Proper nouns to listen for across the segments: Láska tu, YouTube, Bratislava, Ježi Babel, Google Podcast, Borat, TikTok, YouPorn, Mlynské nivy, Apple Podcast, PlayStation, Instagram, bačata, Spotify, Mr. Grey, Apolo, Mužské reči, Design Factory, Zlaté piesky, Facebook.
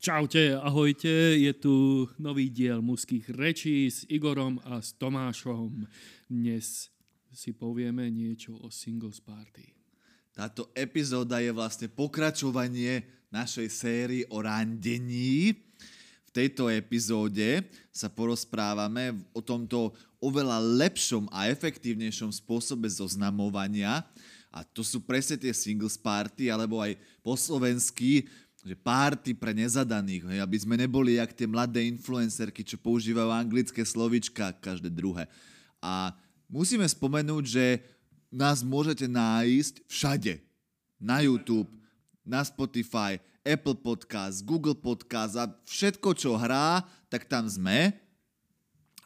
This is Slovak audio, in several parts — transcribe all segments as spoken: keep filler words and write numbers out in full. Čaute, ahojte, je tu nový diel Mužských rečí s Igorom a s Tomášom. Dnes si povieme niečo o Singles Party. Táto epizóda je vlastne pokračovanie našej série o randení. V tejto epizóde sa porozprávame o tomto oveľa lepšom a efektívnejšom spôsobe zoznamovania. A to sú presne tie Singles Party, alebo aj po slovensky že party pre nezadaných, hej, aby sme neboli jak tie mladé influencerky, čo používajú anglické slovíčka, každé druhé. A musíme spomenúť, že nás môžete nájsť všade. Na YouTube, na Spotify, Apple Podcast, Google Podcast a všetko, čo hrá, tak tam sme.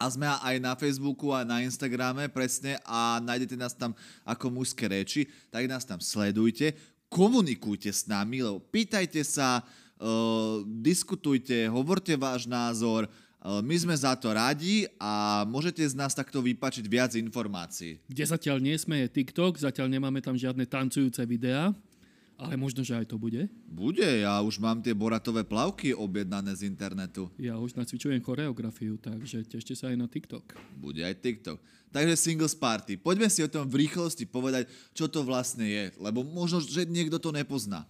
A sme aj na Facebooku a na Instagrame, presne, a nájdete nás tam ako Mužské reči, tak nás tam sledujte. Komunikujte s nami, lebo pýtajte sa, uh, diskutujte, hovorte váš názor. Uh, my sme za to radi a môžete z nás takto vypačiť viac informácií. Kde zatiaľ nie sme je TikTok, zatiaľ nemáme tam žiadne tancujúce videá, ale možno, že aj to bude. Bude, ja už mám tie boratové plavky objednané z internetu. Ja už nacvičujem choreografiu, takže tešte sa aj na TikTok. Bude aj TikTok. Takže Singles Party. Poďme si o tom v rýchlosti povedať, čo to vlastne je, lebo možno, že niekto to nepozná.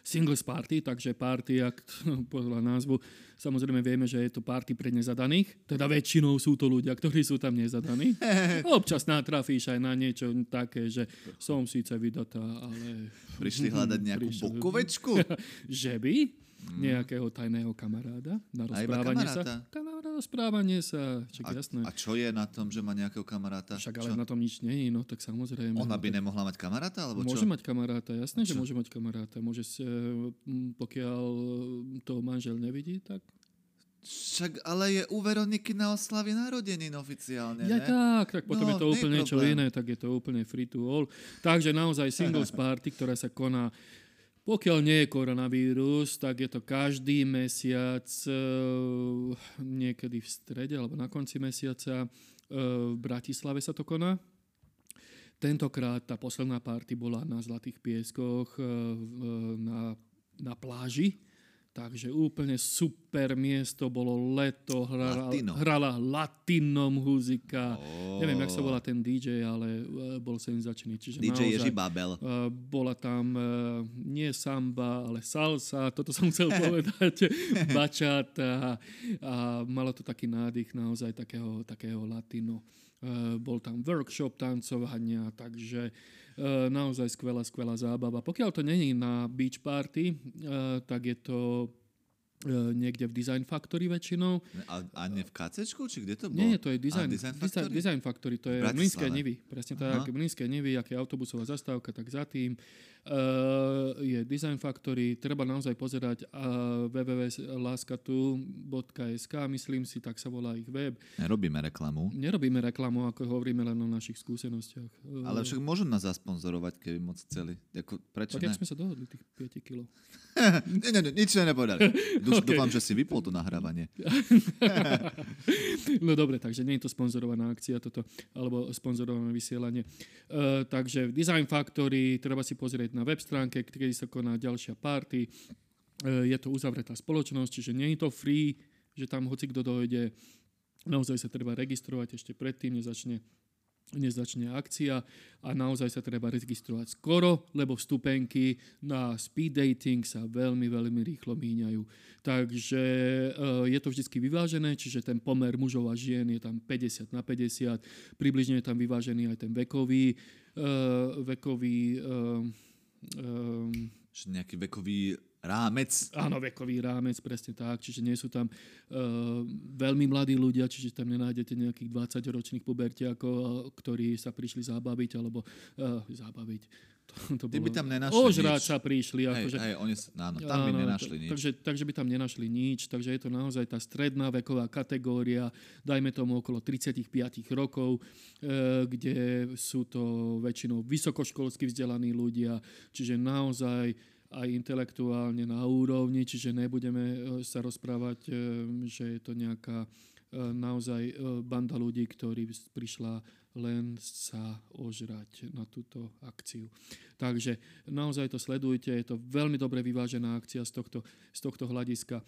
Singles Party, takže party, ak podľa názvu, samozrejme vieme, že je to party pre nezadaných, teda väčšinou sú to ľudia, ktorí sú tam nezadaní. Občas natrafíš aj na niečo také, že som síce vydatá, ale... Prišli hľadať nejakú prišli... bokovečku? Že by nejakého tajného kamaráda na rozprávanie sa. Kamaráda na rozprávanie sa. Však a, jasné. A čo je na tom, že má nejakého kamaráta? Však ale čo? Na tom nič nie je, no tak samozrejme. Ona by nemohla mať kamaráta? Alebo môže čo? Mať kamaráta, jasné, že môže mať kamaráta. Môže sa, pokiaľ to manžel nevidí, tak... Však ale je u Veroniky na oslave narodenín oficiálne, ja, ne? tak, tak potom no, je to úplne niečo iné, tak je to úplne free to all. Takže naozaj Singles Party, ktorá sa koná. Pokiaľ nie je koronavírus, tak je to každý mesiac, niekedy v strede alebo na konci mesiaca, v Bratislave sa to koná. Tentokrát tá posledná party bola na Zlatých pieskoch na, na pláži, takže úplne super miesto, bolo leto, hrala, hrala latinom huzika. Oh. Neviem, jak sa volá ten dý džej, ale bol senzačný. Čiže dý džej naozaj, Ježi Babel. Uh, bola tam uh, nie samba, ale salsa, toto som chcel povedať, bačata. A malo to taký nádych naozaj takého, takého latino. Uh, bol tam workshop tancovania, takže uh, naozaj skvelá, skvelá zábava. Pokiaľ to není na beach party, uh, tak je to uh, niekde v Design Factory väčšinou. A, a nie v ká cé čku? Či kde to bolo? Nie, to je Design, a Design Factory, Design Factory to je Mlynské nivy. Presne tak, Mlynské nivy, ak je autobusová zastávka, tak za tým uh, je Design Factory. Treba naozaj pozerať uh, w w w bodka láska tu bodka es ká, myslím si, tak sa volá ich web. Nerobíme reklamu. Nerobíme reklamu, ako hovoríme len o našich skúsenostiach. Ale však môžu nás zasponzorovať, keby moc chceli. Jako, prečo tak ne? Jak sme sa dohodli tých päť kilogramov. ne, ne, ne, nič nepovedali. Duš, okay. Dúfam, že si vypol to nahrávanie. No dobre, takže nie je to sponzorovaná akcia toto, alebo sponzorované vysielanie. Uh, takže v Design Factory treba si pozrieť na web stránke, kedy sa koná ďalšia party. Je to uzavretá spoločnosť, čiže nie je to free, že tam hoci kto dojde, naozaj sa treba registrovať ešte predtým, než začne, než začne akcia a naozaj sa treba registrovať skoro, lebo vstupenky na speed dating sa veľmi, veľmi rýchlo míňajú. Takže je to vždycky vyvážené, čiže ten pomer mužov a žien je tam päťdesiat na päťdesiat, približne je tam vyvážený aj ten vekový, vekový Um, nejaký vekový rámec. Áno, vekový rámec, presne tak. Čiže nie sú tam uh, veľmi mladí ľudia, čiže tam nenájdete nejakých dvadsaťročných pubertiakov, uh, ktorí sa prišli zabaviť, alebo uh, zabaviť. To, to bolo... Ty by tam nenašli ožrať nič. Sa prišli. Hej, akože, hej, oni, áno, tam áno, by nenašli nič. Takže, takže by tam nenašli nič, takže je to naozaj tá stredná veková kategória, dajme tomu okolo tridsaťpäť rokov, uh, kde sú to väčšinou vysokoškolsky vzdelaní ľudia, čiže naozaj aj intelektuálne na úrovni, čiže nebudeme sa rozprávať, že je to nejaká naozaj banda ľudí, ktorí prišla len sa ožrať na túto akciu. Takže naozaj to sledujte, je to veľmi dobre vyvážená akcia z tohto, z tohto hľadiska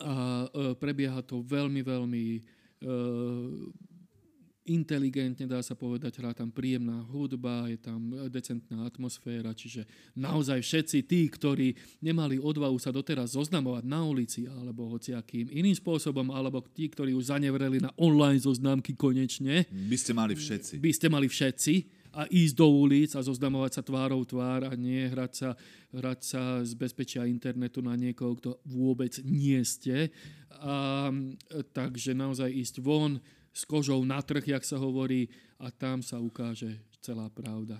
a prebieha to veľmi, veľmi e, inteligentne, dá sa povedať, hrá tam príjemná hudba, je tam decentná atmosféra, čiže naozaj všetci tí, ktorí nemali odvahu sa doteraz zoznamovať na ulici alebo hociakým iným spôsobom, alebo tí, ktorí už zanevreli na online zoznamky konečne. By ste mali všetci. By ste mali všetci a ísť do ulic a zoznamovať sa tvárou tvár a nie hrať sa, hrať sa z bezpečia internetu na niekoho, kto vôbec nie ste. A, takže naozaj ísť von s kožou na trh, jak sa hovorí, a tam sa ukáže celá pravda.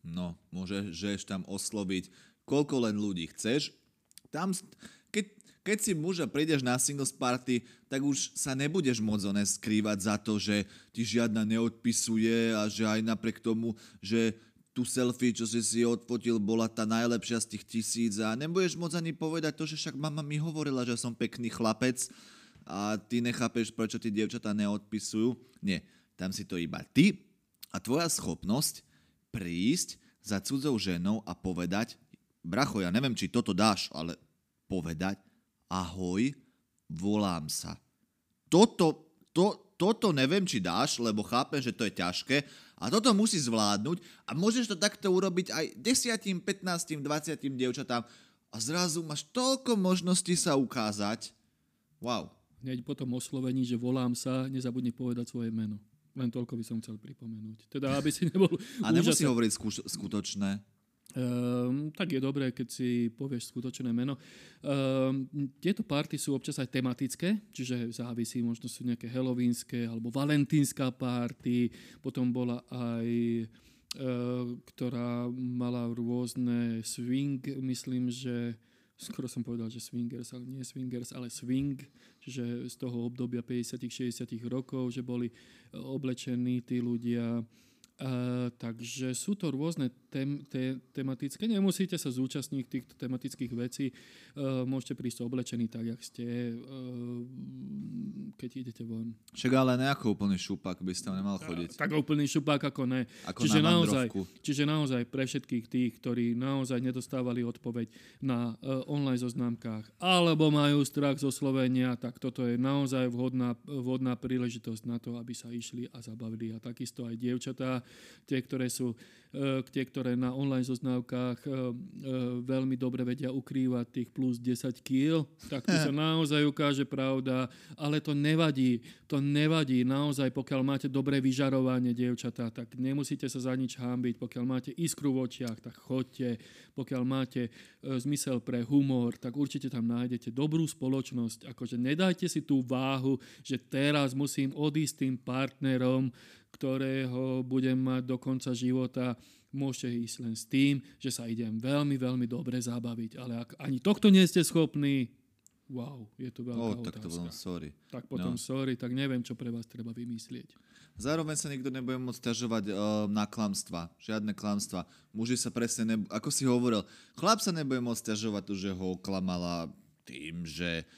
No, môžeš tam osloviť koľko len ľudí chceš. Tam, keď, keď si muža prídeš na singles party, tak už sa nebudeš môcť oné skrývať za to, že ti žiadna neodpisuje a že aj napriek tomu, že tú selfie, čo si si odfotil, bola tá najlepšia z tých tisíc a nebudeš môcť ani povedať to, že však mama mi hovorila, že som pekný chlapec a ty nechápeš, prečo ti dievčatá neodpisujú. Nie, tam si to iba ty a tvoja schopnosť prísť za cudzou ženou a povedať, bracho, ja neviem, či toto dáš, ale povedať, ahoj, volám sa. Toto, to, toto neviem, či dáš, lebo chápem, že to je ťažké a toto musíš zvládnuť a môžeš to takto urobiť aj desať, pätnásť, dvadsať dievčatám a zrazu máš toľko možností sa ukázať. Wow. Hneď po tom oslovení, že volám sa, nezabudni povedať svoje meno. Len toľko by som chcel pripomenúť. Teda, aby si nebol a nemusí úžasný hovoriť skúš- skutočné? Um, tak je dobré, keď si povieš skutočné meno. Um, tieto party sú občas aj tematické, čiže závisí, možno sú nejaké halloweenské alebo valentínska party. Potom bola aj, uh, ktorá mala rôzne swing, myslím, že skoro som povedal, že swingers, ale nie swingers, ale swing, čiže z toho obdobia päťdesiat šesťdesiat rokov, že boli oblečení tí ľudia. Uh, takže sú to rôzne tem, te, tematické, nemusíte sa zúčastniť týchto tematických vecí, uh, môžete prísť oblečení tak, jak ste, uh, keď idete von. Však ale nejako úplný šupák by ste tam nemal chodiť. Uh, tak úplný šupák ako ne. Ako čiže, na naozaj, čiže naozaj pre všetkých tých, ktorí naozaj nedostávali odpoveď na uh, online zoznámkach alebo majú strach zo Slovenia, tak toto je naozaj vhodná, vhodná príležitosť na to, aby sa išli a zabavili. A takisto aj dievčatá, tie, ktoré sú, tie, ktoré na online zoznávkach veľmi dobre vedia ukrývať tých plus desať kíl, tak to sa naozaj ukáže pravda, ale to nevadí, to nevadí, naozaj, pokiaľ máte dobré vyžarovanie, dievčatá, tak nemusíte sa za nič hanbiť, pokiaľ máte iskru v očiach, tak choďte, pokiaľ máte zmysel pre humor, tak určite tam nájdete dobrú spoločnosť, akože nedajte si tú váhu, že teraz musím odísť tým partnerom, ktorého budem mať do konca života, môžete ísť len s tým, že sa idem veľmi, veľmi dobre zabaviť. Ale ak ani tohto nie ste schopní, wow, je to veľká oh, otázka. Tak potom sorry. Tak potom no. sorry, tak neviem, čo pre vás treba vymyslieť. Zároveň sa nikto nebude môcť ťažovať e, na klamstvá. Žiadne klamstvá. Muži sa presne, nebu- ako si hovoril, chlap sa nebude môcť ťažovať tu, že ho oklamala tým, že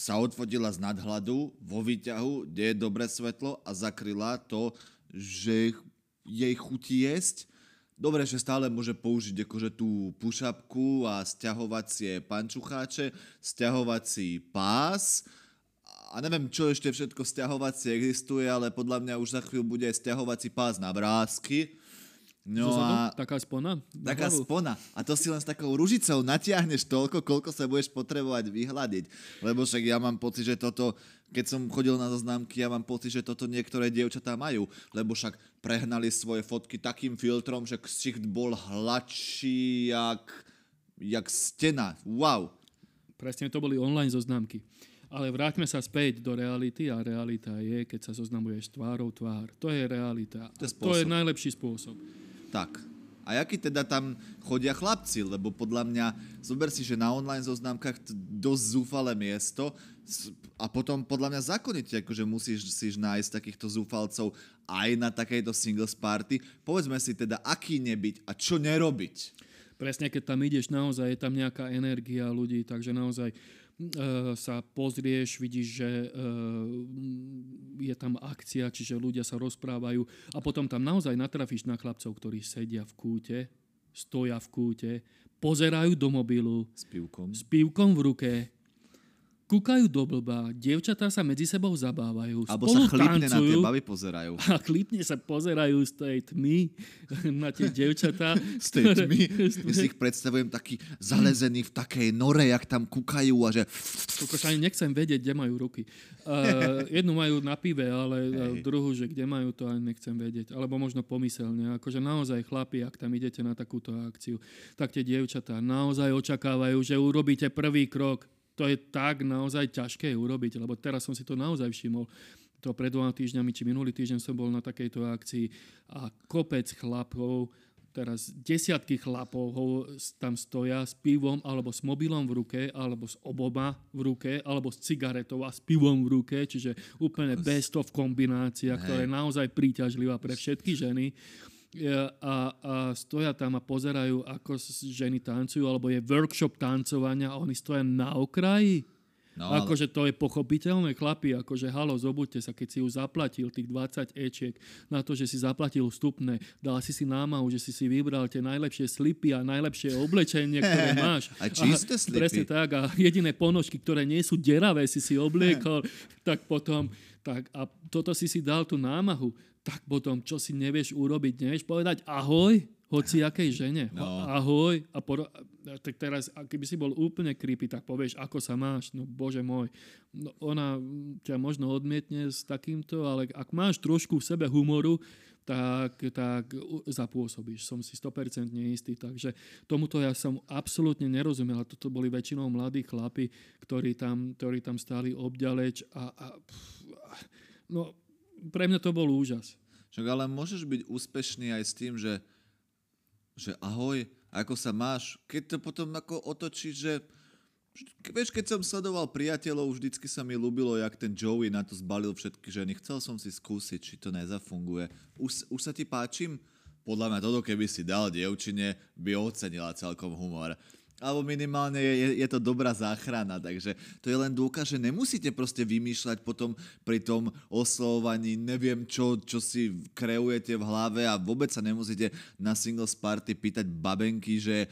sa odfotila z nadhľadu vo výťahu, kde je dobré svetlo a zakryla to, že jej chutí jesť. Dobre, že stále môže použiť akože tú pušapku a stiahovať si pančucháče, stiahovať si pás a neviem, čo ešte všetko stiahovať si existuje, ale podľa mňa už za chvíľu bude stiahovať si pás na vrásky. No a taká spona? Taká spona. A to si len s takou ružicou natiahneš toľko, koľko sa budeš potrebovať vyhľadiť. Lebo však ja mám pocit, že toto, keď som chodil na zoznámky, ja mám pocit, že toto niektoré dievčatá majú. Lebo však prehnali svoje fotky takým filtrom, že ksicht bol hladší jak, jak stena. Wow. Presne, to boli online zoznámky. Ale vráťme sa späť do reality a realita je, keď sa zoznamuješ tvárou tvár. To je realita. To je, to je najlepší spôsob. Tak. A jaký teda tam chodia chlapci? Lebo podľa mňa, zober si, že na online zoznamkách to dosť zúfale miesto a potom podľa mňa zákonite, akože musíš si nájsť takýchto zúfalcov aj na takejto singles party. Povedzme si teda, aký nebyť a čo nerobiť. presne keď tam ideš, naozaj je tam nejaká energia ľudí, takže naozaj e, sa pozrieš, vidíš, že e, je tam akcia, čiže ľudia sa rozprávajú a potom tam naozaj natrafíš na chlapcov, ktorí sedia v kúte, stoja v kúte, pozerajú do mobilu s pivkom, s pivkom v ruke, kúkajú do blba, dievčatá sa medzi sebou zabávajú, alebo spolu sa chlípne tancujú, na tie baby pozerajú. A chlípne sa pozerajú z tej tmy na tie dievčatá. Z tej tmy? Ja si ich predstavujem taký zalezený v takej nore, jak tam kúkajú a že... Kokoš, ani nechcem vedieť, kde majú ruky. Uh, jednu majú na pive, ale hey. Druhú, že kde majú, to ani nechcem vedieť. Alebo možno pomyselne. Akože naozaj chlapi, ak tam idete na takúto akciu, tak tie dievčatá naozaj očakávajú, že urobíte prvý krok. To je tak naozaj ťažké urobiť, lebo teraz som si to naozaj všimol. To pred dvoma týždňami, či minulý týždeň som bol na takejto akcii a kopec chlapov, teraz desiatky chlapov tam stoja s pivom alebo s mobilom v ruke, alebo s oboma v ruke, alebo s cigaretou a s pivom v ruke, čiže úplne best of kombinácia, ktorá je naozaj príťažlivá pre všetky ženy. A, a stoja tam a pozerajú, ako ženy tancujú, alebo je workshop tancovania a oni stoja na okraji. No, ale... Akože to je pochopiteľné, chlapi, akože halo, zobuďte sa, keď si ju zaplatil tých dvadsať ečiek na to, že si zaplatil vstupné, dal si si námahu, že si si vybral tie najlepšie slipy a najlepšie oblečenie, ktoré máš. A čisté slipy. Presne tak, a jediné ponožky, ktoré nie sú deravé, si si obliekol, tak potom, tak a toto si si dal tú námahu, tak potom, čo si nevieš urobiť, nevieš povedať ahoj, hoci akej žene. No. Ahoj. A poro- tak teraz, keby si bol úplne creepy, tak povieš, ako sa máš. No bože môj. No, ona ťa možno odmietne s takýmto, ale ak máš trošku v sebe humoru, tak, tak zapôsobíš. Som si sto percent istý. Takže tomuto ja som absolútne nerozumel. Toto boli väčšinou mladí chlapi, ktorí tam, ktorí tam stáli obďaleč a, a no, pre mňa to bol úžas. Však ale môžeš byť úspešný aj s tým, že že ahoj, ako sa máš, keď to potom ako otočíš, že vieš, keď som sledoval priateľov, vždycky sa mi ľúbilo, jak ten Joey na to zbalil všetky ženy. Chcel som si skúsiť, či to nezafunguje. Už, už sa ti páčim? Podľa mňa toto, keby si dal dievčine, by ocenila celkom humor. Alebo minimálne je, je to dobrá záchrana, takže to je len dôkaz, že nemusíte proste vymýšľať potom pri tom oslovovaní, neviem čo, čo si kreujete v hlave a vôbec sa nemusíte na singles party pýtať babenky, že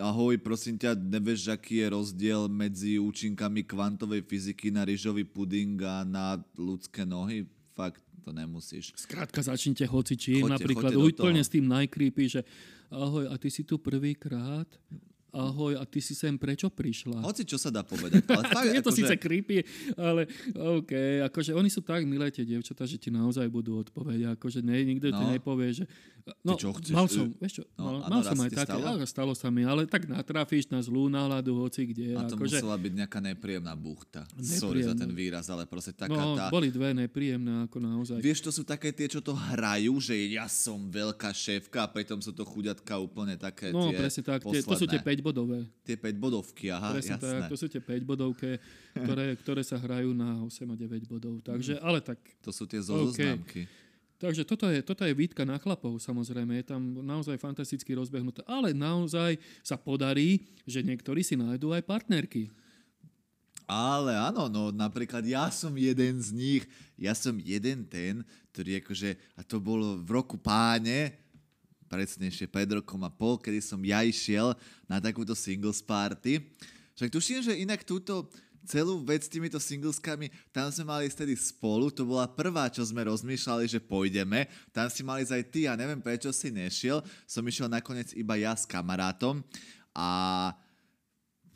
ahoj, prosím ťa, nevieš, aký je rozdiel medzi účinkami kvantovej fyziky na ryžový puding a na ľudské nohy? Fakt, to nemusíš. Skrátka začnite hocičím, napríklad úplne s tým najkrípy, že ahoj, a ty si tu prvýkrát? Ahoj, a ty si sem prečo prišla? Hoci čo sa dá povedať. Ale fakt, je to akože... síce creepy, ale OK. Akože oni sú tak milé tie dievčatá, že ti naozaj budú odpovedať. Akože ne, nikto no. ti nepovie, že... No, ty čo chceš? Mal som, vieš čo, no, mal, mal som aj také, stalo? stalo sa mi, ale tak natrafíš na zlú náladu, hoci kde. A to akože... musela byť nejaká nepríjemná buchta. Nepríjemná. Sorry za ten výraz, ale proste taká no, tá... No, boli dve nepríjemné, ako naozaj. Vieš, to sú také tie, čo to hrajú, že ja som veľká šéfka a pritom sú to chudiatka úplne také no, tie presne tak, posledné. To sú tie päťbodové. Tie päťbodovky, aha, presne jasné. Tak, to sú tie päťbodovky, ktoré, ktoré sa hrajú na osem a deväť bodov. Takže, mm. ale tak... To sú tie zozoznámky. Okay. Takže toto je, toto je výtka na chlapov, samozrejme. Je tam naozaj fantasticky rozbehnuté. Ale naozaj sa podarí, že niektorí si nájdú aj partnerky. Ale áno, no napríklad ja som jeden z nich. Ja som jeden ten, ktorý akože... A to bolo v roku páne... presnejšie pred rokom a pol, kedy som ja išiel na takúto singles party. Však tuším, že inak túto celú vec s týmito singleskami, tam sme mali vtedy spolu, to bola prvá, čo sme rozmýšľali, že pôjdeme. Tam si mali ísť aj ty, ja neviem, prečo si nešiel. Som išiel nakoniec iba ja s kamarátom a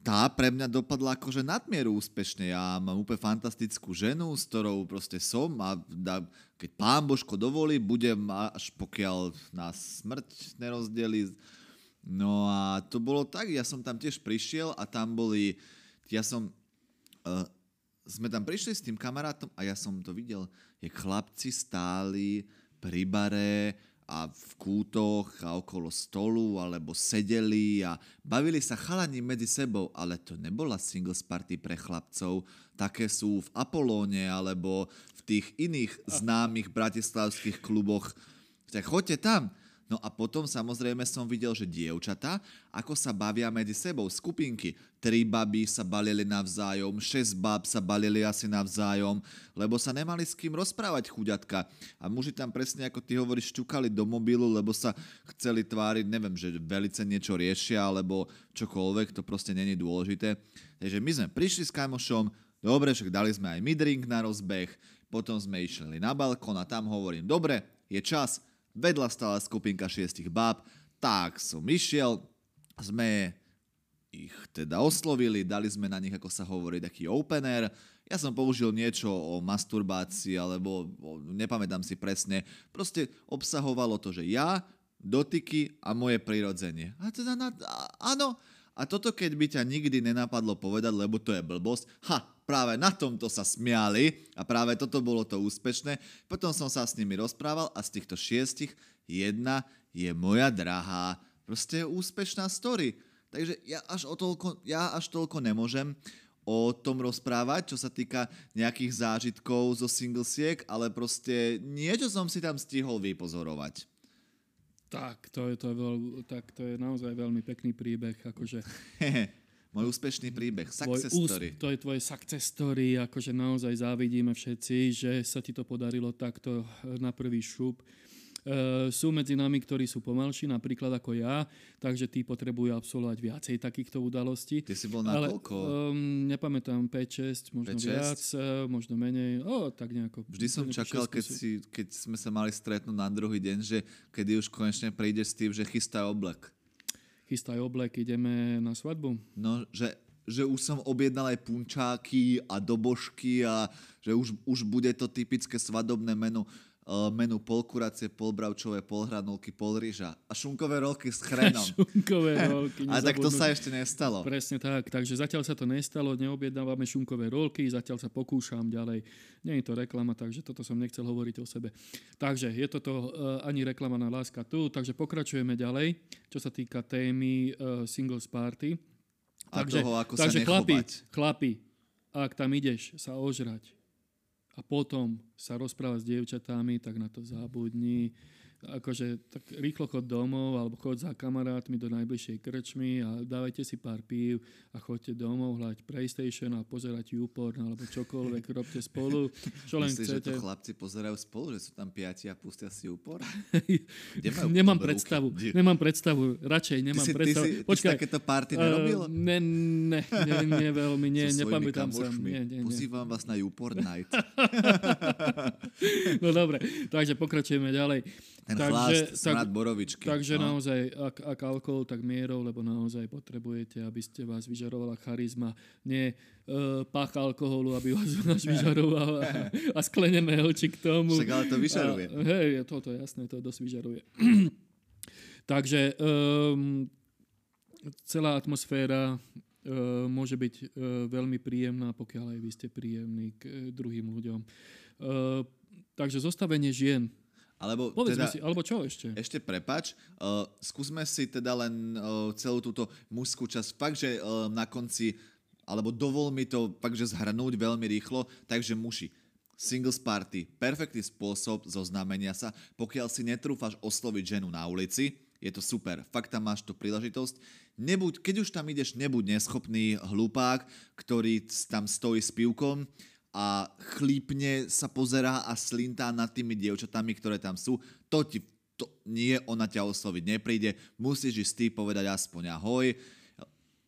tá pre mňa dopadla akože nadmieru úspešne. Ja mám úplne fantastickú ženu, s ktorou proste som a keď Pán Božko dovolí, budem až pokiaľ nás smrť nerozdelí. No a to bolo tak, ja som tam tiež prišiel a tam boli, ja som, uh, sme tam prišli s tým kamarátom a ja som to videl, je chlapci stáli pri bare a v kútoch a okolo stolu alebo sedeli a bavili sa chalani medzi sebou, ale to nebola singles party pre chlapcov, také sú v Apolóne alebo v tých iných známych bratislavských kluboch. Tak choďte tam. No a potom samozrejme som videl, že dievčatá, ako sa bavia medzi sebou, skupinky. Tri baby sa balili navzájom, šesť bab sa balili asi navzájom, lebo sa nemali s kým rozprávať chuďatka. A muži tam presne, ako ty hovoríš, šťukali do mobilu, lebo sa chceli tváriť, neviem, že velice niečo riešia, alebo čokoľvek, to proste není dôležité. Takže my sme prišli s kamošom, dobre, však dali sme aj my drink na rozbeh, potom sme išli na balkón a tam hovorím, dobre, je čas. Vedľa stála skupinka šiestich báb, tak som išiel, sme ich teda oslovili, dali sme na nich, ako sa hovorí, taký open air. Ja som použil niečo o masturbácii, alebo o, nepamätám si presne, proste obsahovalo to, že ja, dotyky a moje prirodzenie. A teda, na, a, áno, a toto keď by ťa nikdy nenapadlo povedať, lebo to je blbosť, ha, práve na tomto sa smiali a práve toto bolo to úspešné. Potom som sa s nimi rozprával a z týchto šiestich jedna je moja drahá. Proste úspešná story. Takže ja až, o toľko, ja až toľko nemôžem o tom rozprávať, čo sa týka nejakých zážitkov zo singlesiek, ale proste niečo som si tam stihol vypozorovať. Tak, to je, to je, veľ, tak, to je naozaj veľmi pekný príbeh, akože... Môj úspešný príbeh, success story. Ús- to je tvoje success story, akože naozaj závidíme všetci, že sa ti to podarilo takto na prvý šup. E, sú medzi nami, ktorí sú pomalší, napríklad ako ja, takže tí potrebujú absolvovať viacej takýchto udalostí. Ty si bol na Ale, koľko? Um, nepamätám, päť šesť, možno päť šesť? Viac, možno menej, o, tak nejako. Vždy som čakal, keď, si, keď sme sa mali stretnúť na druhý deň, že kedy už konečne prídeš s tým, že chystá oblak. Chystaj oblek, ideme na svadbu. No, že, že už som objednal aj punčáky a dobožky a že už, už bude to typické svadobné menu, uh, menu polkuracie, polbravčové, polhranolky, polryža a šunkové rolky s chrenom. Šunkové rolky. A tak to sa ešte nestalo. Presne tak, takže zatiaľ sa to nestalo, neobjednávame šunkové rolky, zatiaľ sa pokúšam ďalej. Nie je to reklama, takže toto som nechcel hovoriť o sebe. Takže je toto uh, ani reklama na Láska tu, takže pokračujeme ďalej. Čo sa týka témy uh, singles party. A takže, toho, ako takže sa chlapi, chlapi, ak tam ideš sa ožrať a potom sa rozprávať s dievčatami, tak na to zabudni. Akože tak rýchlo chod domov alebo chod za kamarátmi do najbližšej krčmy a dávajte si pár pív a chodte domov hrať PlayStation a pozerať YouPorn alebo čokoľvek, robte spolu, čo len Myslíš, chcete. Myslíš, že to chlapci pozerajú spolu, že sú tam piati a pustia si YouPorn? nemám predstavu, ruky. nemám predstavu, radšej nemám ty si, predstavu. Ty si, Počkaj, ty si takéto party nerobil? Uh, ne, ne, ne, ne veľmi, ne, so nepamätám sa. Pozývam vás na YouPorn Night. No dobre, takže pokračujeme ďalej. Ten chlast, smrad borovičky. Takže no. naozaj, ak, ak alkohol, tak mierou, lebo naozaj potrebujete, aby ste vás vyžarovala charizma, nie e, pach alkoholu, aby vás vyžaroval a, a skleneme oči k tomu. Však ale to vyžaruje. A, hej, toto je jasné, to dosť vyžaruje. Takže e, celá atmosféra e, môže byť e, veľmi príjemná, pokiaľ aj vy ste príjemní k e, druhým ľuďom. E, takže zostavenie žien. Alebo, teda, si, alebo čo ešte? Ešte prepáč, uh, skúsme si teda len uh, celú túto mužskú časť fakt, že uh, na konci, alebo dovol mi to fakt, že zhrnúť veľmi rýchlo, takže muži. Singles party, perfektný spôsob zoznamenia sa, pokiaľ si netrúfaš osloviť ženu na ulici, je to super, fakt tam máš tú príležitosť. Nebuď, keď už tam ideš, nebuď neschopný hlupák, ktorý tam stojí s pivkom a chlípne sa pozerá a slintá nad tými dievčatami, ktoré tam sú. To ti, to nie, ona ťa osloviť nepríde. Musíš ísť ty povedať aspoň ahoj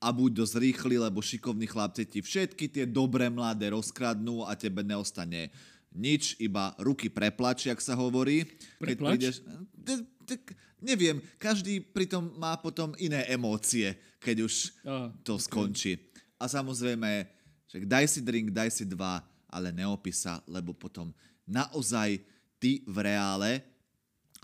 a buď dosť rýchly, lebo šikovní chlapci ti všetky tie dobré mladé rozkradnú a tebe neostane nič, iba ruky preplač, jak sa hovorí. Preplač? Keď prídeš, tak neviem, každý pritom má potom iné emócie, keď už ah, to skončí. Okay. A samozrejme, však daj si drink, daj si dva, ale neopísa, lebo potom naozaj ty v reále,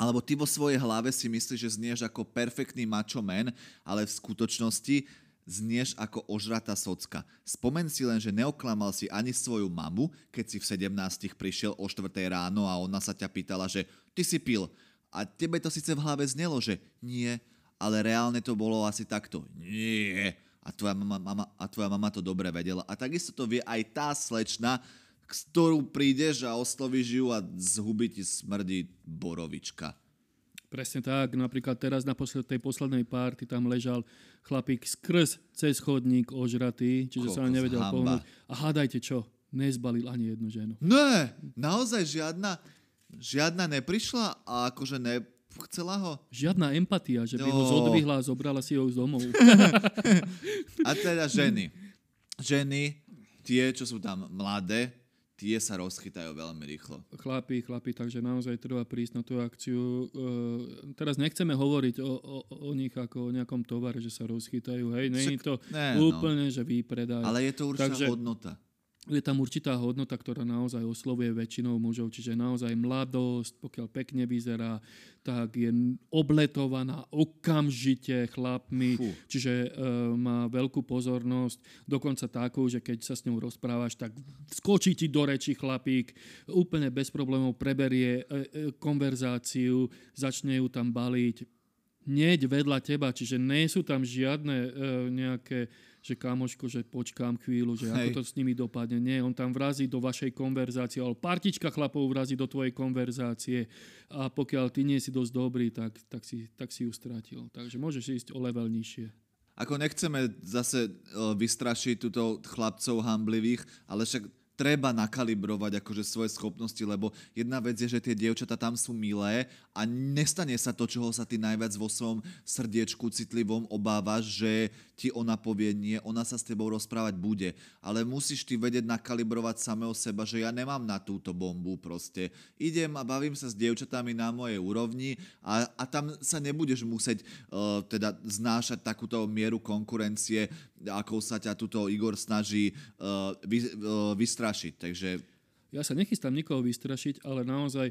alebo ty vo svojej hlave si myslíš, že znieš ako perfektný macho man, ale v skutočnosti znieš ako ožratá socka. Spomen si len, že neoklamal si ani svoju mamu, keď si v sedemnástich prišiel o štvrtej ráno a ona sa ťa pýtala, že ty si pil. A tebe to síce v hlave znelo, že nie, ale reálne to bolo asi takto. Nie. A tvoja mama, mama, a tvoja mama to dobre vedela. A takisto to vie aj tá slečna, s ktorou prídeš a oslovíš ju a z huby ti smrdí borovička. Presne tak, napríklad teraz na posled, tej poslednej párty tam ležal chlapík skrz cez chodník ožratý, čiže Kokos, sa on nevedel pohnúť. A hádajte čo, nezbalil ani jednu ženu. Ne, naozaj žiadna, žiadna neprišla a akože ne... chcela ho. Žiadna empatia, že by no. ho zodvihla a zobrala si ho z domov. A teda ženy. Ženy, tie, čo sú tam mladé, tie sa rozchytajú veľmi rýchlo. Chlapi, chlapi, takže naozaj treba prísť na tú akciu. E, teraz nechceme hovoriť o, o, o nich ako o nejakom tovare, že sa rozchytajú. Hej, není to ne, úplne, no. že výpredajú. Ale je to určitá takže, hodnota. Je tam určitá hodnota, ktorá naozaj oslovuje väčšinou mužov, čiže naozaj mladosť, pokiaľ pekne vyzerá, tak je obletovaná okamžite chlapmi, Fú. čiže e, má veľkú pozornosť, dokonca takú, že keď sa s ňou rozprávaš, tak skočí ti do reči chlapík, úplne bez problémov preberie e, e, konverzáciu, začne ju tam baliť, hneď vedľa teba, čiže nie sú tam žiadne e, nejaké že kamoško, že počkám chvíľu, že Hej. ako to s nimi dopadne. Nie, on tam vrazí do vašej konverzácie, ale partička chlapov vrazí do tvojej konverzácie a pokiaľ ty nie si dosť dobrý, tak, tak, si, tak si ju stratil. Takže môžeš ísť o level nižšie. Ako nechceme zase vystrašiť túto chlapcov hamblivých, ale však treba nakalibrovať akože svoje schopnosti, lebo jedna vec je, že tie dievčatá tam sú milé a nestane sa to, čoho sa ty najviac vo svojom srdiečku citlivom obávaš, že ti ona povie nie, ona sa s tebou rozprávať bude. Ale musíš ty vedieť nakalibrovať samého seba, že ja nemám na túto bombu proste. Idem a bavím sa s dievčatami na mojej úrovni a, a tam sa nebudeš musieť uh, teda znášať takúto mieru konkurencie, ako sa ťa tuto Igor snaží uh, vy, uh, vystrašiť. Takže... Ja sa nechystám nikoho vystrašiť, ale naozaj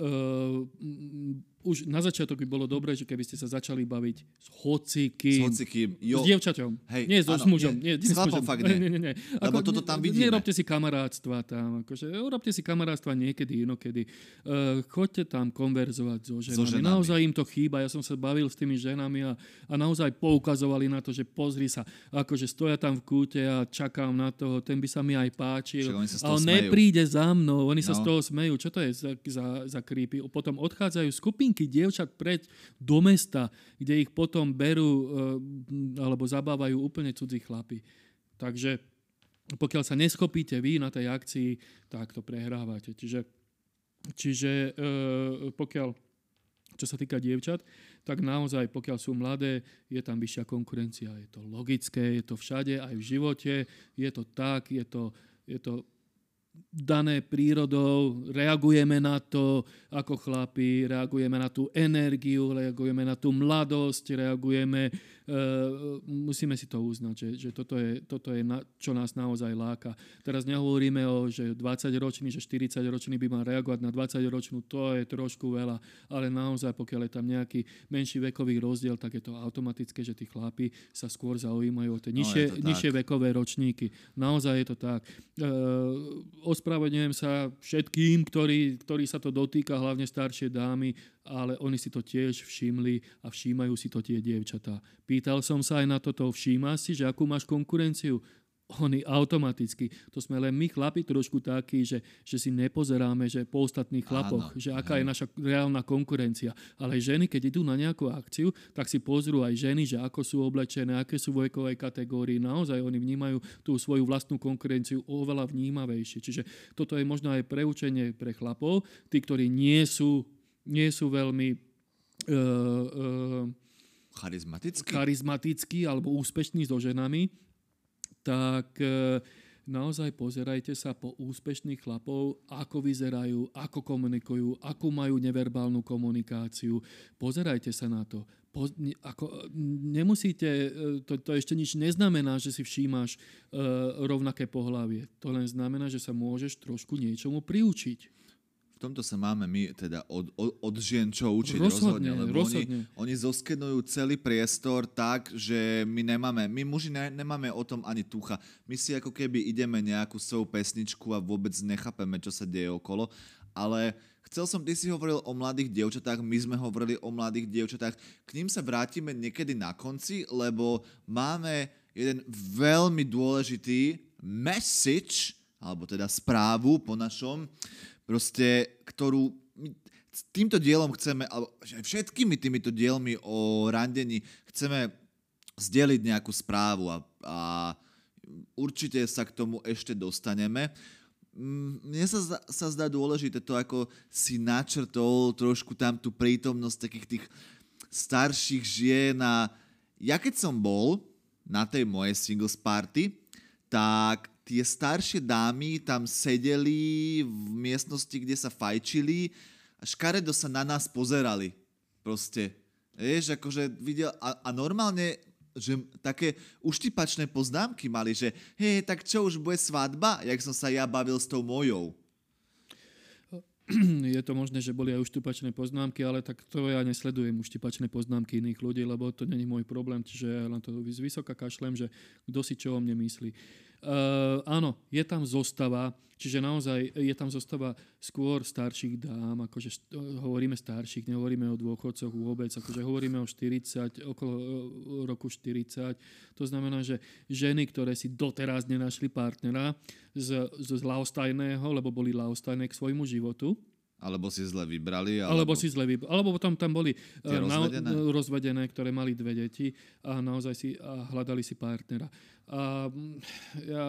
uh, m, už na začiatok by bolo dobré, že keby ste sa začali baviť s hocikým. S hocikým, jo. S dievčaťom. Hej, nie, áno, s mužom. Nie, nie, s chlapom fakt nie. nie, nie, nie. Ako, lebo toto tam vidíme. Nerobte si kamarátstva tam. Akože, robte si kamarátstva niekedy, inokedy. Uh, choďte tam konverzovať so ženami. so ženami. Naozaj im to chýba. Ja som sa bavil s tými ženami a, a naozaj poukazovali na to, že pozri sa, akože stoja tam v kúte a čakám na toho, ten by sa mi aj páčil. A on nepríde za za mnou, oni no. sa z toho smejú. Čo to je za, za, za creepy? Potom odchádzajú skupinky dievčat preč do mesta, kde ich potom berú e, alebo zabávajú úplne cudzí chlapi. Takže pokiaľ sa neschopíte vy na tej akcii, tak to prehrávate. Čiže, čiže e, pokiaľ, čo sa týka dievčat, tak naozaj, pokiaľ sú mladé, je tam vyššia konkurencia. Je to logické, je to všade, aj v živote. Je to tak, je to... Je to dané prírodou, reagujeme na to ako chlapi, reagujeme na tú energiu, reagujeme na tú mladosť, reagujeme, e, musíme si to uznať, že, že toto je, toto je na, čo nás naozaj láka. Teraz nehovoríme o, že dvadsaťročný, že štyridsaťročný by mal reagovať na dvadsaťročnú, to je trošku veľa, ale naozaj, pokiaľ je tam nejaký menší vekový rozdiel, tak je to automatické, že tí chlapi sa skôr zaujímajú o tie nižšie, no, nižšie vekové ročníky. Naozaj je to tak. E, Ospravedlňujem sa všetkým, ktorí, ktorí sa to dotýka, hlavne staršie dámy, ale oni si to tiež všimli a všímajú si to tie dievčatá. Pýtal som sa aj na toto, všíma si, že akú máš konkurenciu? Oni automaticky. To sme len my chlapi trošku takí, že, že si nepozeráme, že po ostatných chlapoch, áno, že aká hej. je naša reálna konkurencia. Ale ženy, keď idú na nejakú akciu, tak si pozrú aj ženy, že ako sú oblečené, aké sú v vekovej kategórii. Naozaj oni vnímajú tú svoju vlastnú konkurenciu oveľa vnímavejšie. Čiže toto je možno aj preučenie pre chlapov, tí, ktorí nie sú, nie sú veľmi... Uh, uh, charizmatickí. Charizmatickí alebo úspešní so ženami, tak e, naozaj pozerajte sa po úspešných chlapov, ako vyzerajú, ako komunikujú, akú majú neverbálnu komunikáciu. Pozerajte sa na to. Po, ne, ako, nemusíte, to, to ešte nič neznamená, že si všímaš e, rovnaké pohlavie. To len znamená, že sa môžeš trošku niečomu priučiť. V tomto sa máme my teda od, od, od žien čo učiť rozhodne, rozhodne lebo rozhodne. Oni, oni zoskenujú celý priestor tak, že my nemáme, my muži ne, nemáme o tom ani tucha. My si ako keby ideme nejakú svoju pesničku a vôbec nechápeme, čo sa deje okolo, ale chcel som, ty si hovoril o mladých dievčatách, my sme hovorili o mladých dievčatách, k ním sa vrátime niekedy na konci, lebo máme jeden veľmi dôležitý message, alebo teda správu po našom, proste, ktorú my týmto dielom chceme, alebo všetkými týmito dielmi o randení chceme zdeliť nejakú správu a, a určite sa k tomu ešte dostaneme. Mne sa, sa zdá dôležité to, ako si načrtol trošku tam tú prítomnosť takých tých starších žien a ja keď som bol na tej mojej singles party, tak tie staršie dámy tam sedeli v miestnosti, kde sa fajčili a škaredo sa na nás pozerali. Proste, vieš, akože videl a, a normálne že také uštipačné poznámky mali, že hej, tak čo, už bude svadba? Jak som sa ja bavil s tou mojou. Je to možné, že boli aj uštipačné poznámky, ale tak to ja nesledujem uštipačné poznámky iných ľudí, lebo to není môj problém, čiže ja len to vysoká kašlem, že kto si čo o mne myslí. Uh, áno, je tam zostava, čiže naozaj je tam zostava skôr starších dám, akože št- hovoríme starších, nehovoríme o dôchodcoch vôbec, akože hovoríme o štyridsať, okolo roku štyridsať, to znamená, že ženy, ktoré si doteraz nenašli partnera z, z ľahostajného, lebo boli ľahostajné k svojmu životu, alebo si zle vybrali. Alebo, alebo si zle vybrali. Alebo potom tam boli rozvedené? Na, rozvedené, ktoré mali dve deti a naozaj si a hľadali si partnera. A, ja,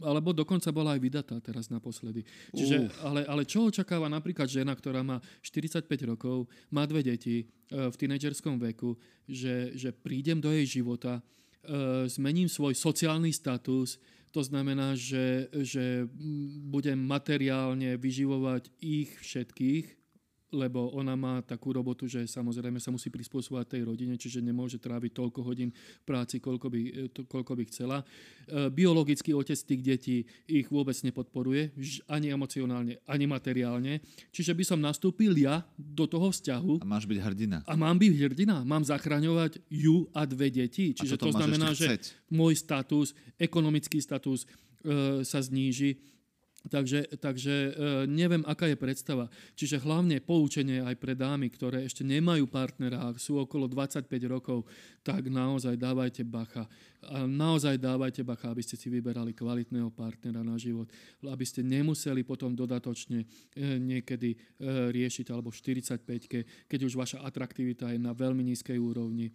alebo dokonca bola aj vydatá teraz naposledy. Čiže, ale, ale čo očakáva napríklad žena, ktorá má štyridsaťpäť rokov, má dve deti v tínedžerskom veku, že, že prídem do jej života, zmením svoj sociálny status. To znamená, že, že budem materiálne vyživovať ich všetkých, lebo ona má takú robotu, že samozrejme sa musí prispôsobovať tej rodine, čiže nemôže tráviť toľko hodín práci, koľko by, to, koľko by chcela. Biologický otec tých detí ich vôbec nepodporuje, ani emocionálne, ani materiálne. Čiže by som nastúpil ja do toho vzťahu. A máš byť hrdina. A mám byť hrdina. Mám zachraňovať ju a dve deti. Čiže to znamená, že môj status, ekonomický status e, sa zníži. Takže, takže neviem, aká je predstava. Čiže hlavne poučenie aj pre dámy, ktoré ešte nemajú partnera a sú okolo dvadsaťpäť rokov, tak naozaj dávajte bacha. A naozaj dávajte bacha, aby ste si vyberali kvalitného partnera na život. Aby ste nemuseli potom dodatočne niekedy riešiť, alebo v štyridsaťpäťke, keď už vaša atraktivita je na veľmi nízkej úrovni.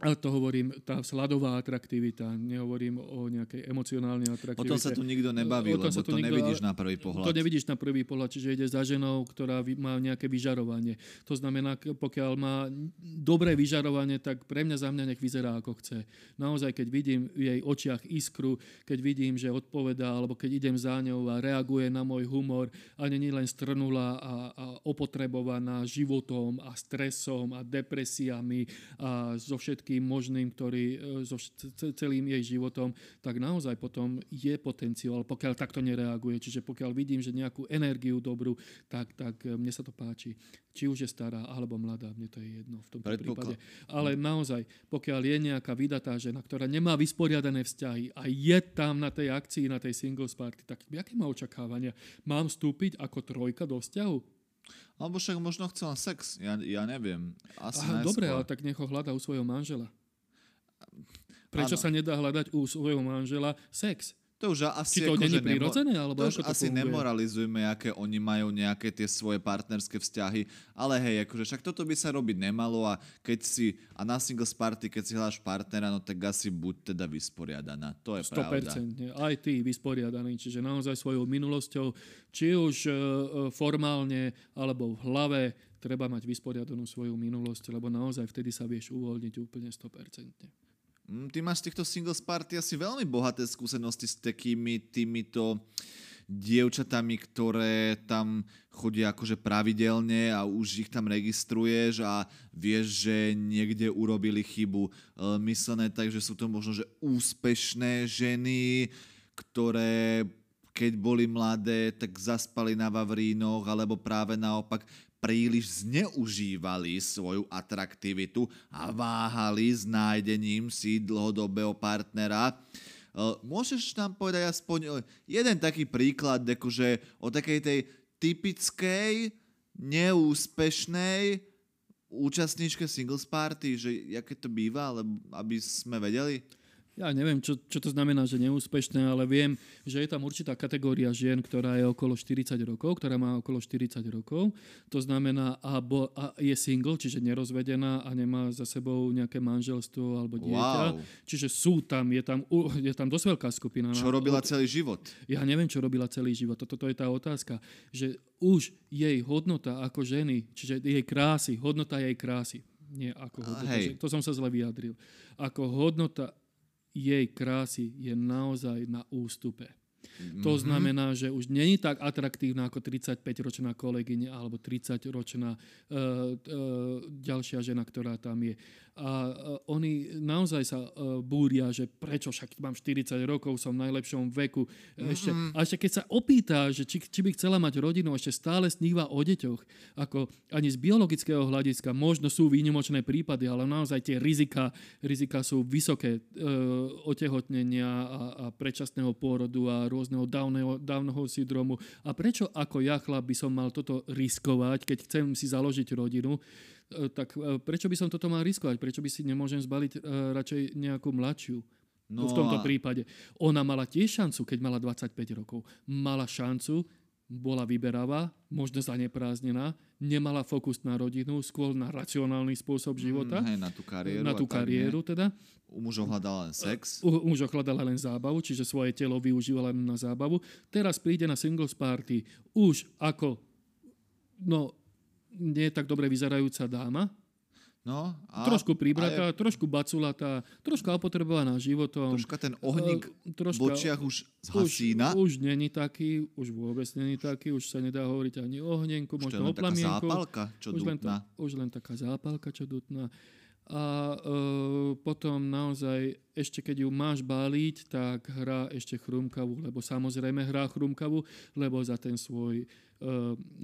Ale to hovorím, tá sladová atraktivita, nehovorím o nejakej emocionálnej atraktivite. O tom sa tu nikto nebaví, lebo to nikto, nevidíš na prvý pohľad. To nevidíš na prvý pohľad, čiže ide za ženou, ktorá má nejaké vyžarovanie. To znamená, pokiaľ má dobré vyžarovanie, tak pre mňa, za mňa nech vyzerá ako chce. Naozaj, keď vidím v jej očiach iskru, keď vidím, že odpovedá, alebo keď idem za ňou a reaguje na môj humor a není len strnula a, a opotrebovaná životom a stresom a depresiami a zo všetkých možným, ktorý so celým jej životom, tak naozaj potom je potenciál, pokiaľ takto nereaguje. Čiže pokiaľ vidím, že nejakú energiu dobrú, tak, tak mne sa to páči. Či už je stará, alebo mladá, mne to je jedno v tomto prípade. Ale naozaj, pokiaľ je nejaká vydatá žena, ktorá nemá vysporiadané vzťahy a je tam na tej akcii, na tej singles party, tak aké má očakávania? Mám vstúpiť ako trojka do vzťahu? Alebo však možno chcela sex, ja, ja neviem. Asi Aha, dobre, ale tak nech ho hľada u svojho manžela. Prečo ano. Sa nedá hľadať u svojho manžela sex? To už asi to akože prirodzené, alebo to už asi to nemoralizujme, aké oni majú nejaké tie svoje partnerské vzťahy, ale hej, akože však toto by sa robiť nemalo a keď si a na singles party, keď si hľadáš partnera, no tak asi buď teda vysporiadaná. To je sto percent pravda. sto percent aj ty vysporiadaný, čiže naozaj svojou minulosťou, či už uh, formálne alebo v hlave treba mať vysporiadanú svoju minulosť, lebo naozaj vtedy sa vieš uvoľniť úplne sto percent. Ty máš z týchto singles party asi veľmi bohaté skúsenosti s takými týmito dievčatami, ktoré tam chodia akože pravidelne a už ich tam registruješ a vieš, že niekde urobili chybu myslené, takže sú to možno, že úspešné ženy, ktoré keď boli mladé, tak zaspali na vavrínoch alebo práve naopak príliš zneužívali svoju atraktivitu a váhali s nájdením si dlhodobého partnera. Môžeš nám povedať aspoň jeden taký príklad, akože o takej tej typickej, neúspešnej účastníčke singles party, že aké to býva, aby sme vedeli? ja neviem, čo, čo to znamená, že neúspešné, ale viem, že je tam určitá kategória žien, ktorá je okolo štyridsať rokov, ktorá má okolo štyridsať rokov. To znamená, a, bo, a je single, čiže nerozvedená a nemá za sebou nejaké manželstvo alebo dieťa. Wow. Čiže sú tam, je tam, je tam dosť veľká skupina. Čo robila od, celý život? Ja neviem, čo robila celý život. Toto to je tá otázka, že už jej hodnota ako ženy, čiže jej krásy, hodnota jej krásy. Nie ako hodnota. Hej. To som sa zle vyjadril. Ako hodnota jej krásy je naozaj na ústupe. Mm-hmm. To znamená, že už není tak atraktívna ako tridsaťpäťročná kolegyňa alebo tridsaťročná uh, uh, ďalšia žena, ktorá tam je. A uh, oni naozaj sa uh, búria, že prečo, však mám štyridsať rokov, som v najlepšom veku. Mm-hmm. Ešte, a ešte keď sa opýta, že či, či by chcela mať rodinu, ešte stále sníva o deťoch. Ako ani z biologického hľadiska, možno sú výnimočné prípady, ale naozaj tie rizika, rizika sú vysoké, uh, otehotnenia a, a predčasného pôrodu a rôzneho Downeho, Downeho syndromu. A prečo ako ja, chlap, by som mal toto riskovať, keď chcem si založiť rodinu, tak prečo by som toto mal riskovať? Prečo by si nemôžem zbaliť radšej nejakú mladšiu? No v tomto prípade. Ona mala tiež šancu, keď mala dvadsaťpäť rokov. Mala šancu, bola vyberavá, možno zaneprázdnená, nemala fokus na rodinu, skôr na racionálny spôsob života. Mm, hej, na tú kariéru. Na tú kariéru teda. U mužov hľadala len sex. U, u mužov hľadala len zábavu, čiže svoje telo využívala len na zábavu. Teraz príde na singles party už ako no, nie tak dobre vyzerajúca dáma. No, a, trošku pribratá, je, trošku baculatá, trošku opotrebovaná životom. Troška ten ohník v očiach už zhasína. Už, už není taký, už vôbec není taký, už sa nedá hovoriť ani o ohnenku, už možno o plamienku. Zápalka, čo už, len ta, už len taká zápalka, čo dutná. A e, potom naozaj, ešte keď ju máš báliť, tak hrá ešte chrumkavú, lebo samozrejme hrá chrumkavú, lebo za ten svoj e,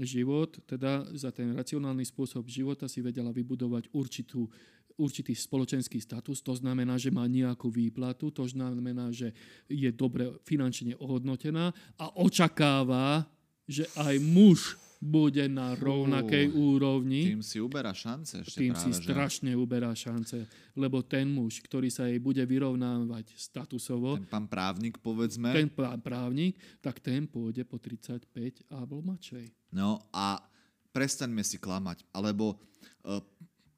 život, teda za ten racionálny spôsob života si vedela vybudovať určitú, určitý spoločenský status, to znamená, že má nejakú výplatu, to znamená, že je dobre finančne ohodnotená a očakáva, že aj muž bude na rovnakej Fú, úrovni. Tým si uberá šance. Ešte tým práve, si že? strašne uberá šance. Lebo ten muž, ktorý sa jej bude vyrovnávať statusovo. Ten pán právnik, povedzme. Ten pán právnik, tak ten pôjde po tridsaťpäť alebo mladšej. No a prestaňme si klamať. Alebo uh,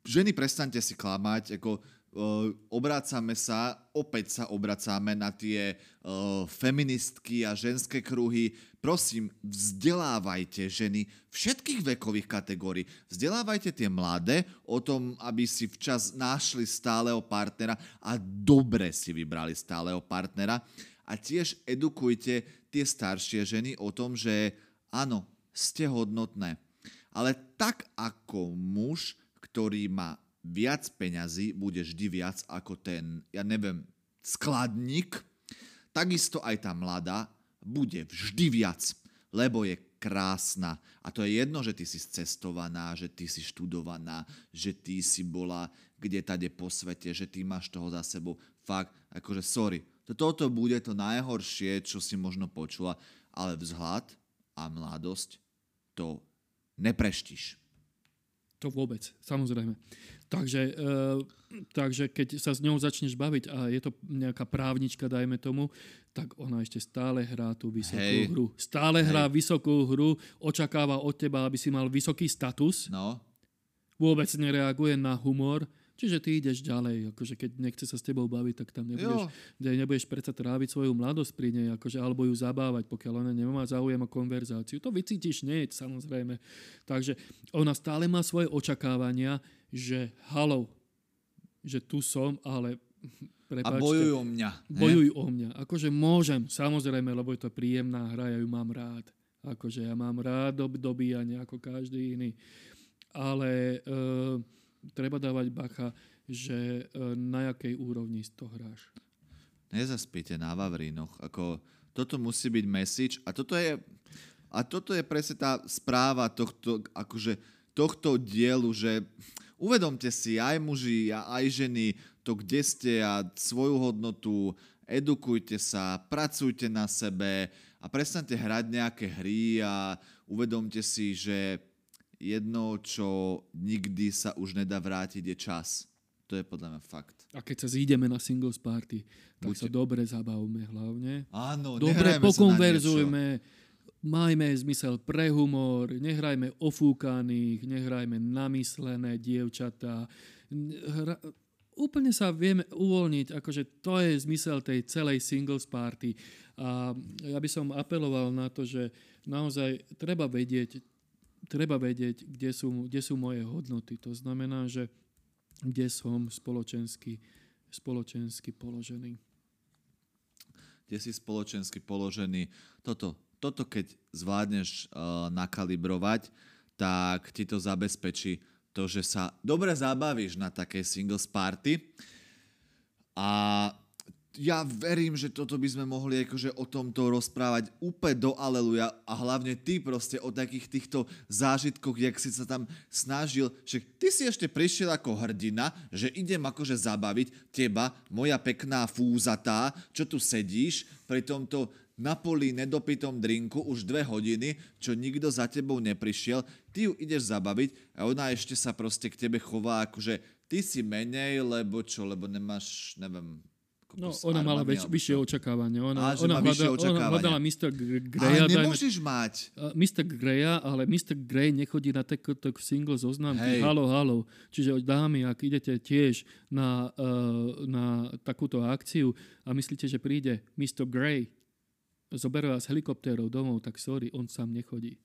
ženy, prestaňte si klamať. Ako, uh, obrácame sa, opäť sa obracáme na tie uh, feministky a ženské kruhy. Prosím, vzdelávajte ženy všetkých vekových kategórií. Vzdelávajte tie mladé o tom, aby si včas našli stáleho partnera a dobre si vybrali stáleho partnera. A tiež edukujte tie staršie ženy o tom, že áno, ste hodnotné. Ale tak ako muž, ktorý má viac peňazí, bude vždy viac ako ten, ja neviem, skladník, takisto aj tá mladá bude vždy viac, lebo je krásna. A to je jedno, že ty si cestovaná, že ty si študovaná, že ty si bola kde-tade po svete, že ty máš toho za sebou. Fakt, akože sorry. Toto bude to najhoršie, čo si možno počula, ale vzhľad a mladosť to nepreštíš. To vôbec, samozrejme. Takže, e, takže keď sa s ňou začneš baviť a je to nejaká právnička, dajme tomu, tak ona ešte stále hrá tú vysokú Hej. hru. Stále Hej. hrá vysokú hru, očakáva od teba, aby si mal vysoký status. No. Vôbec nereaguje na humor. Čiže ty ideš ďalej, akože keď nechce sa s tebou baviť, tak tam nebudeš, nebudeš predsa tráviť svoju mladosť pri nej, akože, alebo ju zabávať, pokiaľ ona nemá záujem o konverzáciu. To vycítiš hneď, samozrejme. Takže ona stále má svoje očakávania, že haló, že tu som, ale prepáčte. A bojuj o mňa. Bojuj o mňa. Akože môžem, samozrejme, lebo je to príjemná hra, ja ju mám rád. Akože ja mám rád dobíjanie ako každý iný. Ale... E- Treba dávať bacha, že na jakej úrovni to hráš. Nezaspíte na Vavrinoch. Ako, toto musí byť message. A toto je, a toto je presne tá správa tohto, akože, tohto dielu, že uvedomte si aj muži, aj ženy, to kde ste a svoju hodnotu, edukujte sa, pracujte na sebe a prestaňte hrať nejaké hry a uvedomte si, že jedno, čo nikdy sa už nedá vrátiť, je čas. To je podľa mňa fakt. A keď sa zídeme na singles party, tak Buďte. sa dobre zabavme hlavne. Áno, dobre pokonverzujme, majme zmysel pre humor, nehrajme ofúkaných, nehrajme namyslené dievčatá. Hra... Úplne sa vieme uvoľniť, akože to je zmysel tej celej singles party. A ja by som apeloval na to, že naozaj treba vedieť, treba vedieť, kde sú, kde sú moje hodnoty. To znamená, že kde som spoločensky, spoločensky položený. Kde si spoločensky položený. Toto, toto keď zvládneš uh, nakalibrovať, tak ti to zabezpečí to, že sa dobre zabavíš na takej singles party. A ja verím, že toto by sme mohli akože o tomto rozprávať úplne do aleluja a hlavne ty proste o takých týchto zážitkoch, jak si sa tam snažil, že ty si ešte prišiel ako hrdina, že idem akože zabaviť teba, moja pekná fúzatá, čo tu sedíš pri tomto na poli nedopitom drinku už dve hodiny, čo nikto za tebou neprišiel, ty ju ideš zabaviť a ona ešte sa proste k tebe chová akože ty si menej, lebo čo, lebo nemáš, neviem... No, ona mala väč- vyššie očakávanie. Ona, ona, hľadala, ona hľadala mister Greya. Ale nemôžeš dajme, mať. mister Greya, ale mister Grey nechodí na TikTok single zoznámky. Halo, halo. Čiže dámy, ak idete tiež na, na takúto akciu a myslíte, že príde mister Grey, zoberú vás helikoptérov domov, tak sorry, on sám nechodí.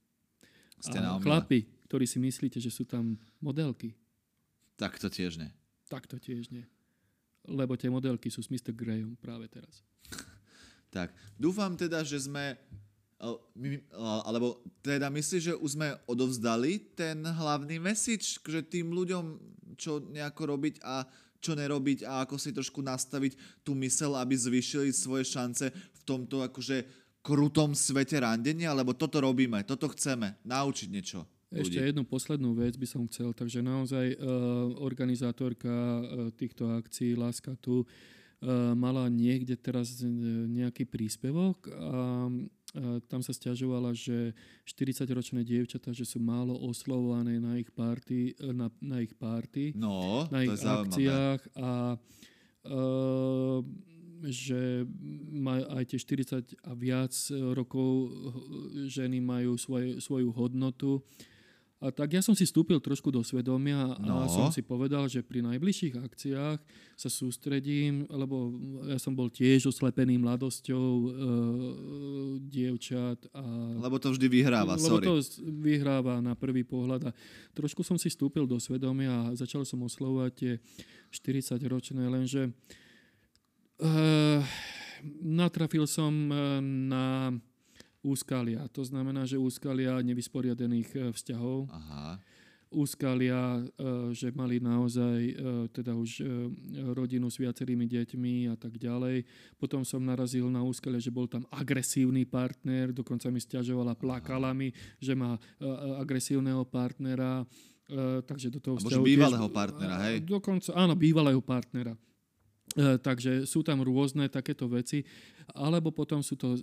A chlapi, ktorí si myslíte, že sú tam modelky. Tak to tiež nie. Tak to tiež nie. Lebo tie modelky sú s mister Greyom práve teraz. Tak, dúfam teda, že sme... Alebo teda myslíš, že už sme odovzdali ten hlavný message, že tým ľuďom, čo nejako robiť a čo nerobiť a ako si trošku nastaviť tú myseľ, aby zvýšili svoje šance v tomto akože krutom svete randenia, lebo toto robíme, toto chceme, naučiť niečo. Ešte jednu poslednú vec by som chcel, takže naozaj uh, organizátorka uh, týchto akcií Láska tu uh, mala niekde teraz nejaký príspevok a uh, tam sa sťažovala, že štyridsaťročné dievčatá, že sú málo oslovované na ich party, na, na ich party, no, na ich akciách a uh, že maj, aj tie štyridsať a viac rokov ženy majú svoj, svoju hodnotu. A tak ja som si vstúpil trošku do svedomia a no. som si povedal, že pri najbližších akciách sa sústredím, lebo ja som bol tiež oslepený mladosťou e, dievčat. A, lebo to vždy vyhráva, lebo sorry. Lebo to vyhráva na prvý pohľad. A trošku som si vstúpil do svedomia a začal som oslovovať tie štyridsaťročné, lenže e, natrafil som na... úskalia. To znamená, že úskalia nevysporiadených vzťahov. Aha. Úskalia, že mali naozaj teda už rodinu s viacerými deťmi a tak ďalej. Potom som narazil na úskalia, že bol tam agresívny partner, dokonca mi sťažovala, plakala mi, že má agresívneho partnera. Takže do toho vzťahu... A možno bývalého partnera, hej? Dokonca, áno, bývalého partnera. Takže sú tam rôzne takéto veci. Alebo potom sú to e,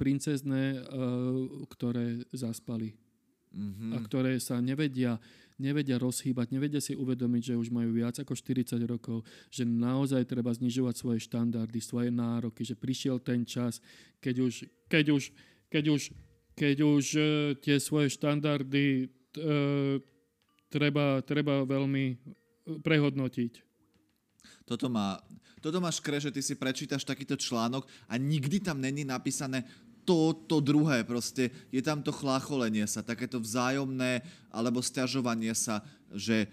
princezné, e, ktoré zaspali. Mm-hmm. A ktoré sa nevedia, nevedia rozhýbať, nevedia si uvedomiť, že už majú viac ako štyridsať rokov, že naozaj treba znižovať svoje štandardy, svoje nároky, že prišiel ten čas, keď už, keď už, keď už, keď už e, tie svoje štandardy e, treba, treba veľmi prehodnotiť. Toto má, toto má škre, že ty si prečítaš takýto článok a nikdy tam není napísané toto druhé proste. Je tam to chlácholenie sa, takéto vzájomné alebo sťažovanie sa, že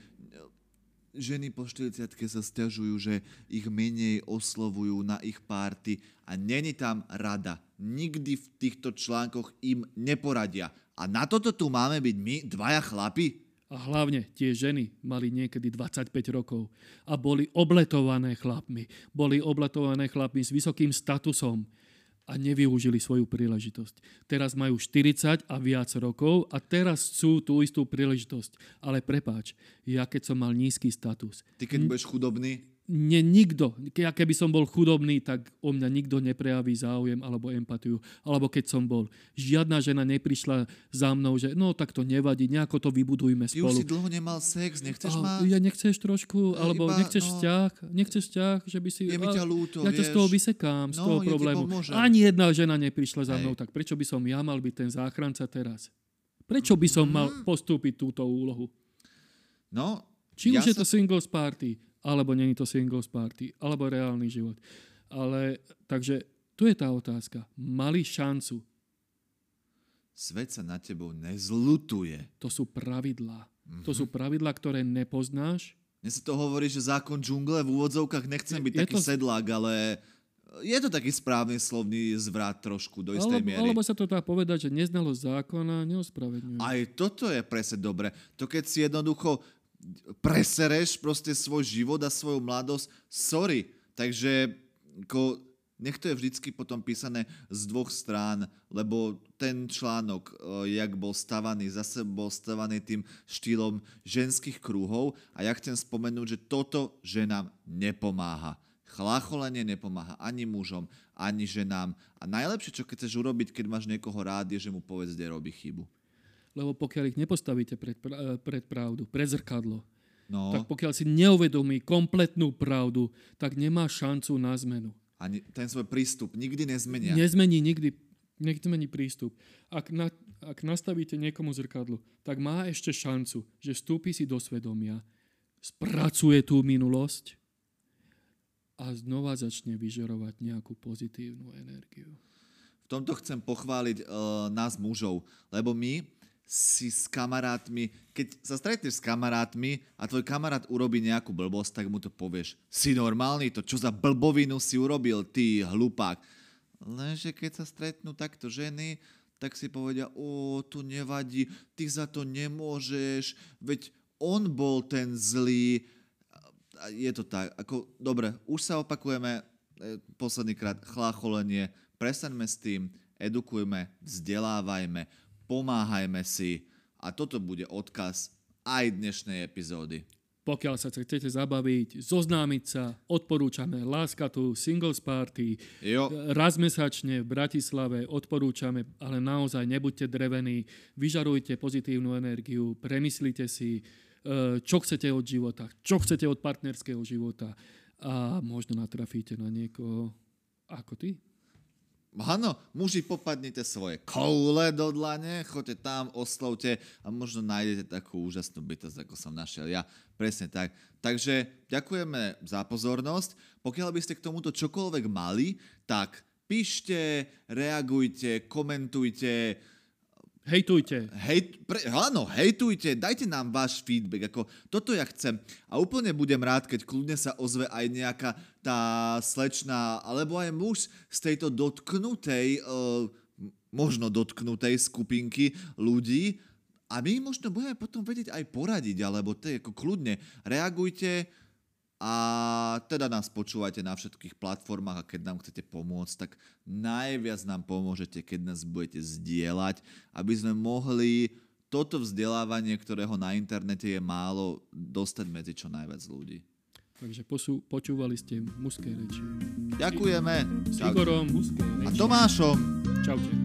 ženy po štyridsiatke sa sťažujú, že ich menej oslovujú na ich párty a není tam rada. Nikdy v týchto článkoch im neporadia. A na toto tu máme byť my, dvaja chlapi. A hlavne tie ženy mali niekedy dvadsaťpäť rokov a boli obletované chlapmi. Boli obletované chlapmi s vysokým statusom a nevyužili svoju príležitosť. Teraz majú štyridsať a viac rokov a teraz chcú tú istú príležitosť. Ale prepáč, ja keď som mal nízky status... Ty keď budeš chudobný... mne nikto, keby som bol chudobný, tak o mňa nikto neprejaví záujem alebo empatiu. Alebo keď som bol. Žiadna žena neprišla za mnou, že no tak to nevadí, nejako to vybudujme spolu. Ty už si dlho nemal sex, nechceš a, mať? Ja nechceš trošku, alebo iba, nechceš no, vzťah, nechceš vzťah, že by si... Je mi ťa ľúto, ja vieš. Ja to z toho vysekám, z no, toho problému. Ja ani jedna žena neprišla za mnou, tak prečo by som ja mal byť ten záchranca teraz? Prečo by som mal postúpiť túto úlohu? No, či už ja je sa... to singles party, alebo nie je to singles party, alebo reálny život. Ale, takže, tu je tá otázka. Mali šancu. Svet sa nad tebou nezlutuje. To sú pravidlá. Mm-hmm. To sú pravidlá, ktoré nepoznáš. Mne sa to hovorí, že zákon džungle, v úvodzovkách nechcem byť je taký to... sedlák, ale je to taký správny slovný zvrat trošku do istej alebo, miery. Alebo sa to dá povedať, že neznalosť zákona neospravedňuje. Aj toto je presne dobre. To keď si jednoducho presereš proste svoj život a svoju mladosť, sorry. Takže ko, nech to je vždycky potom písané z dvoch strán, lebo ten článok, jak bol stavaný, zase bol stavaný tým štýlom ženských kruhov a ja chcem spomenúť, že toto ženám nepomáha. Chlácholenie nepomáha ani mužom, ani ženám. A najlepšie, čo chceš urobiť, keď máš niekoho rád, je, že mu povedz, kde robí chybu. Lebo pokiaľ ich nepostavíte pred, pred pravdu, pred zrkadlo, no. Tak pokiaľ si neuvedomí kompletnú pravdu, tak nemá šancu na zmenu. A ten svoj prístup nikdy nezmenia. Nezmení nikdy, nezmení prístup. Ak, na, ak nastavíte niekomu zrkadlo, tak má ešte šancu, že vstúpi si do svedomia, spracuje tú minulosť a znova začne vyžerovať nejakú pozitívnu energiu. V tomto chcem pochváliť e, nás mužov, lebo my... si s kamarátmi, keď sa stretneš s kamarátmi a tvoj kamarát urobí nejakú blbosť, tak mu to povieš. Si normálny, to čo za blbovinu si urobil, ty hlupák. Lenže keď sa stretnú takto ženy, tak si povedia, ó, to nevadí, ty za to nemôžeš, veď on bol ten zlý. Je to tak, ako, dobre, už sa opakujeme, poslednýkrát chlácholenie, prestaňme s tým, edukujme, vzdelávajme, pomáhajme si a toto bude odkaz aj dnešnej epizódy. Pokiaľ sa chcete zabaviť, zoznámiť sa, odporúčame Láska tu, Singles Party. Jo. Raz mesačne v Bratislave odporúčame, ale naozaj nebuďte drevení, vyžarujte pozitívnu energiu, premyslite si, čo chcete od života, čo chcete od partnerského života a možno natrafíte na niekoho ako ty. Áno, muži, popadnite svoje koule do dlane, choďte tam, oslovte a možno nájdete takú úžasnú bytosť, ako som našiel ja. Presne tak. Takže ďakujeme za pozornosť. Pokiaľ by ste k tomuto čokoľvek mali, tak píšte, reagujte, komentujte. Hejtujte. Hejt, pre, áno, hejtujte, dajte nám váš feedback, ako toto ja chcem. A úplne budem rád, keď kľudne sa ozve aj nejaká tá slečná, alebo aj muž z tejto dotknutej, e, možno dotknutej skupinky ľudí. A my možno budeme potom vedieť aj poradiť, alebo to ako kľudne. Reagujte a teda nás počúvajte na všetkých platformách a keď nám chcete pomôcť, tak najviac nám pomôžete, keď nás budete zdieľať, aby sme mohli toto vzdelávanie, ktorého na internete je málo, dostať medzi čo najviac ľudí. Takže posú, počúvali ste Mužské reči. Ďakujeme. S Igorom. A Tomášom. Čaute.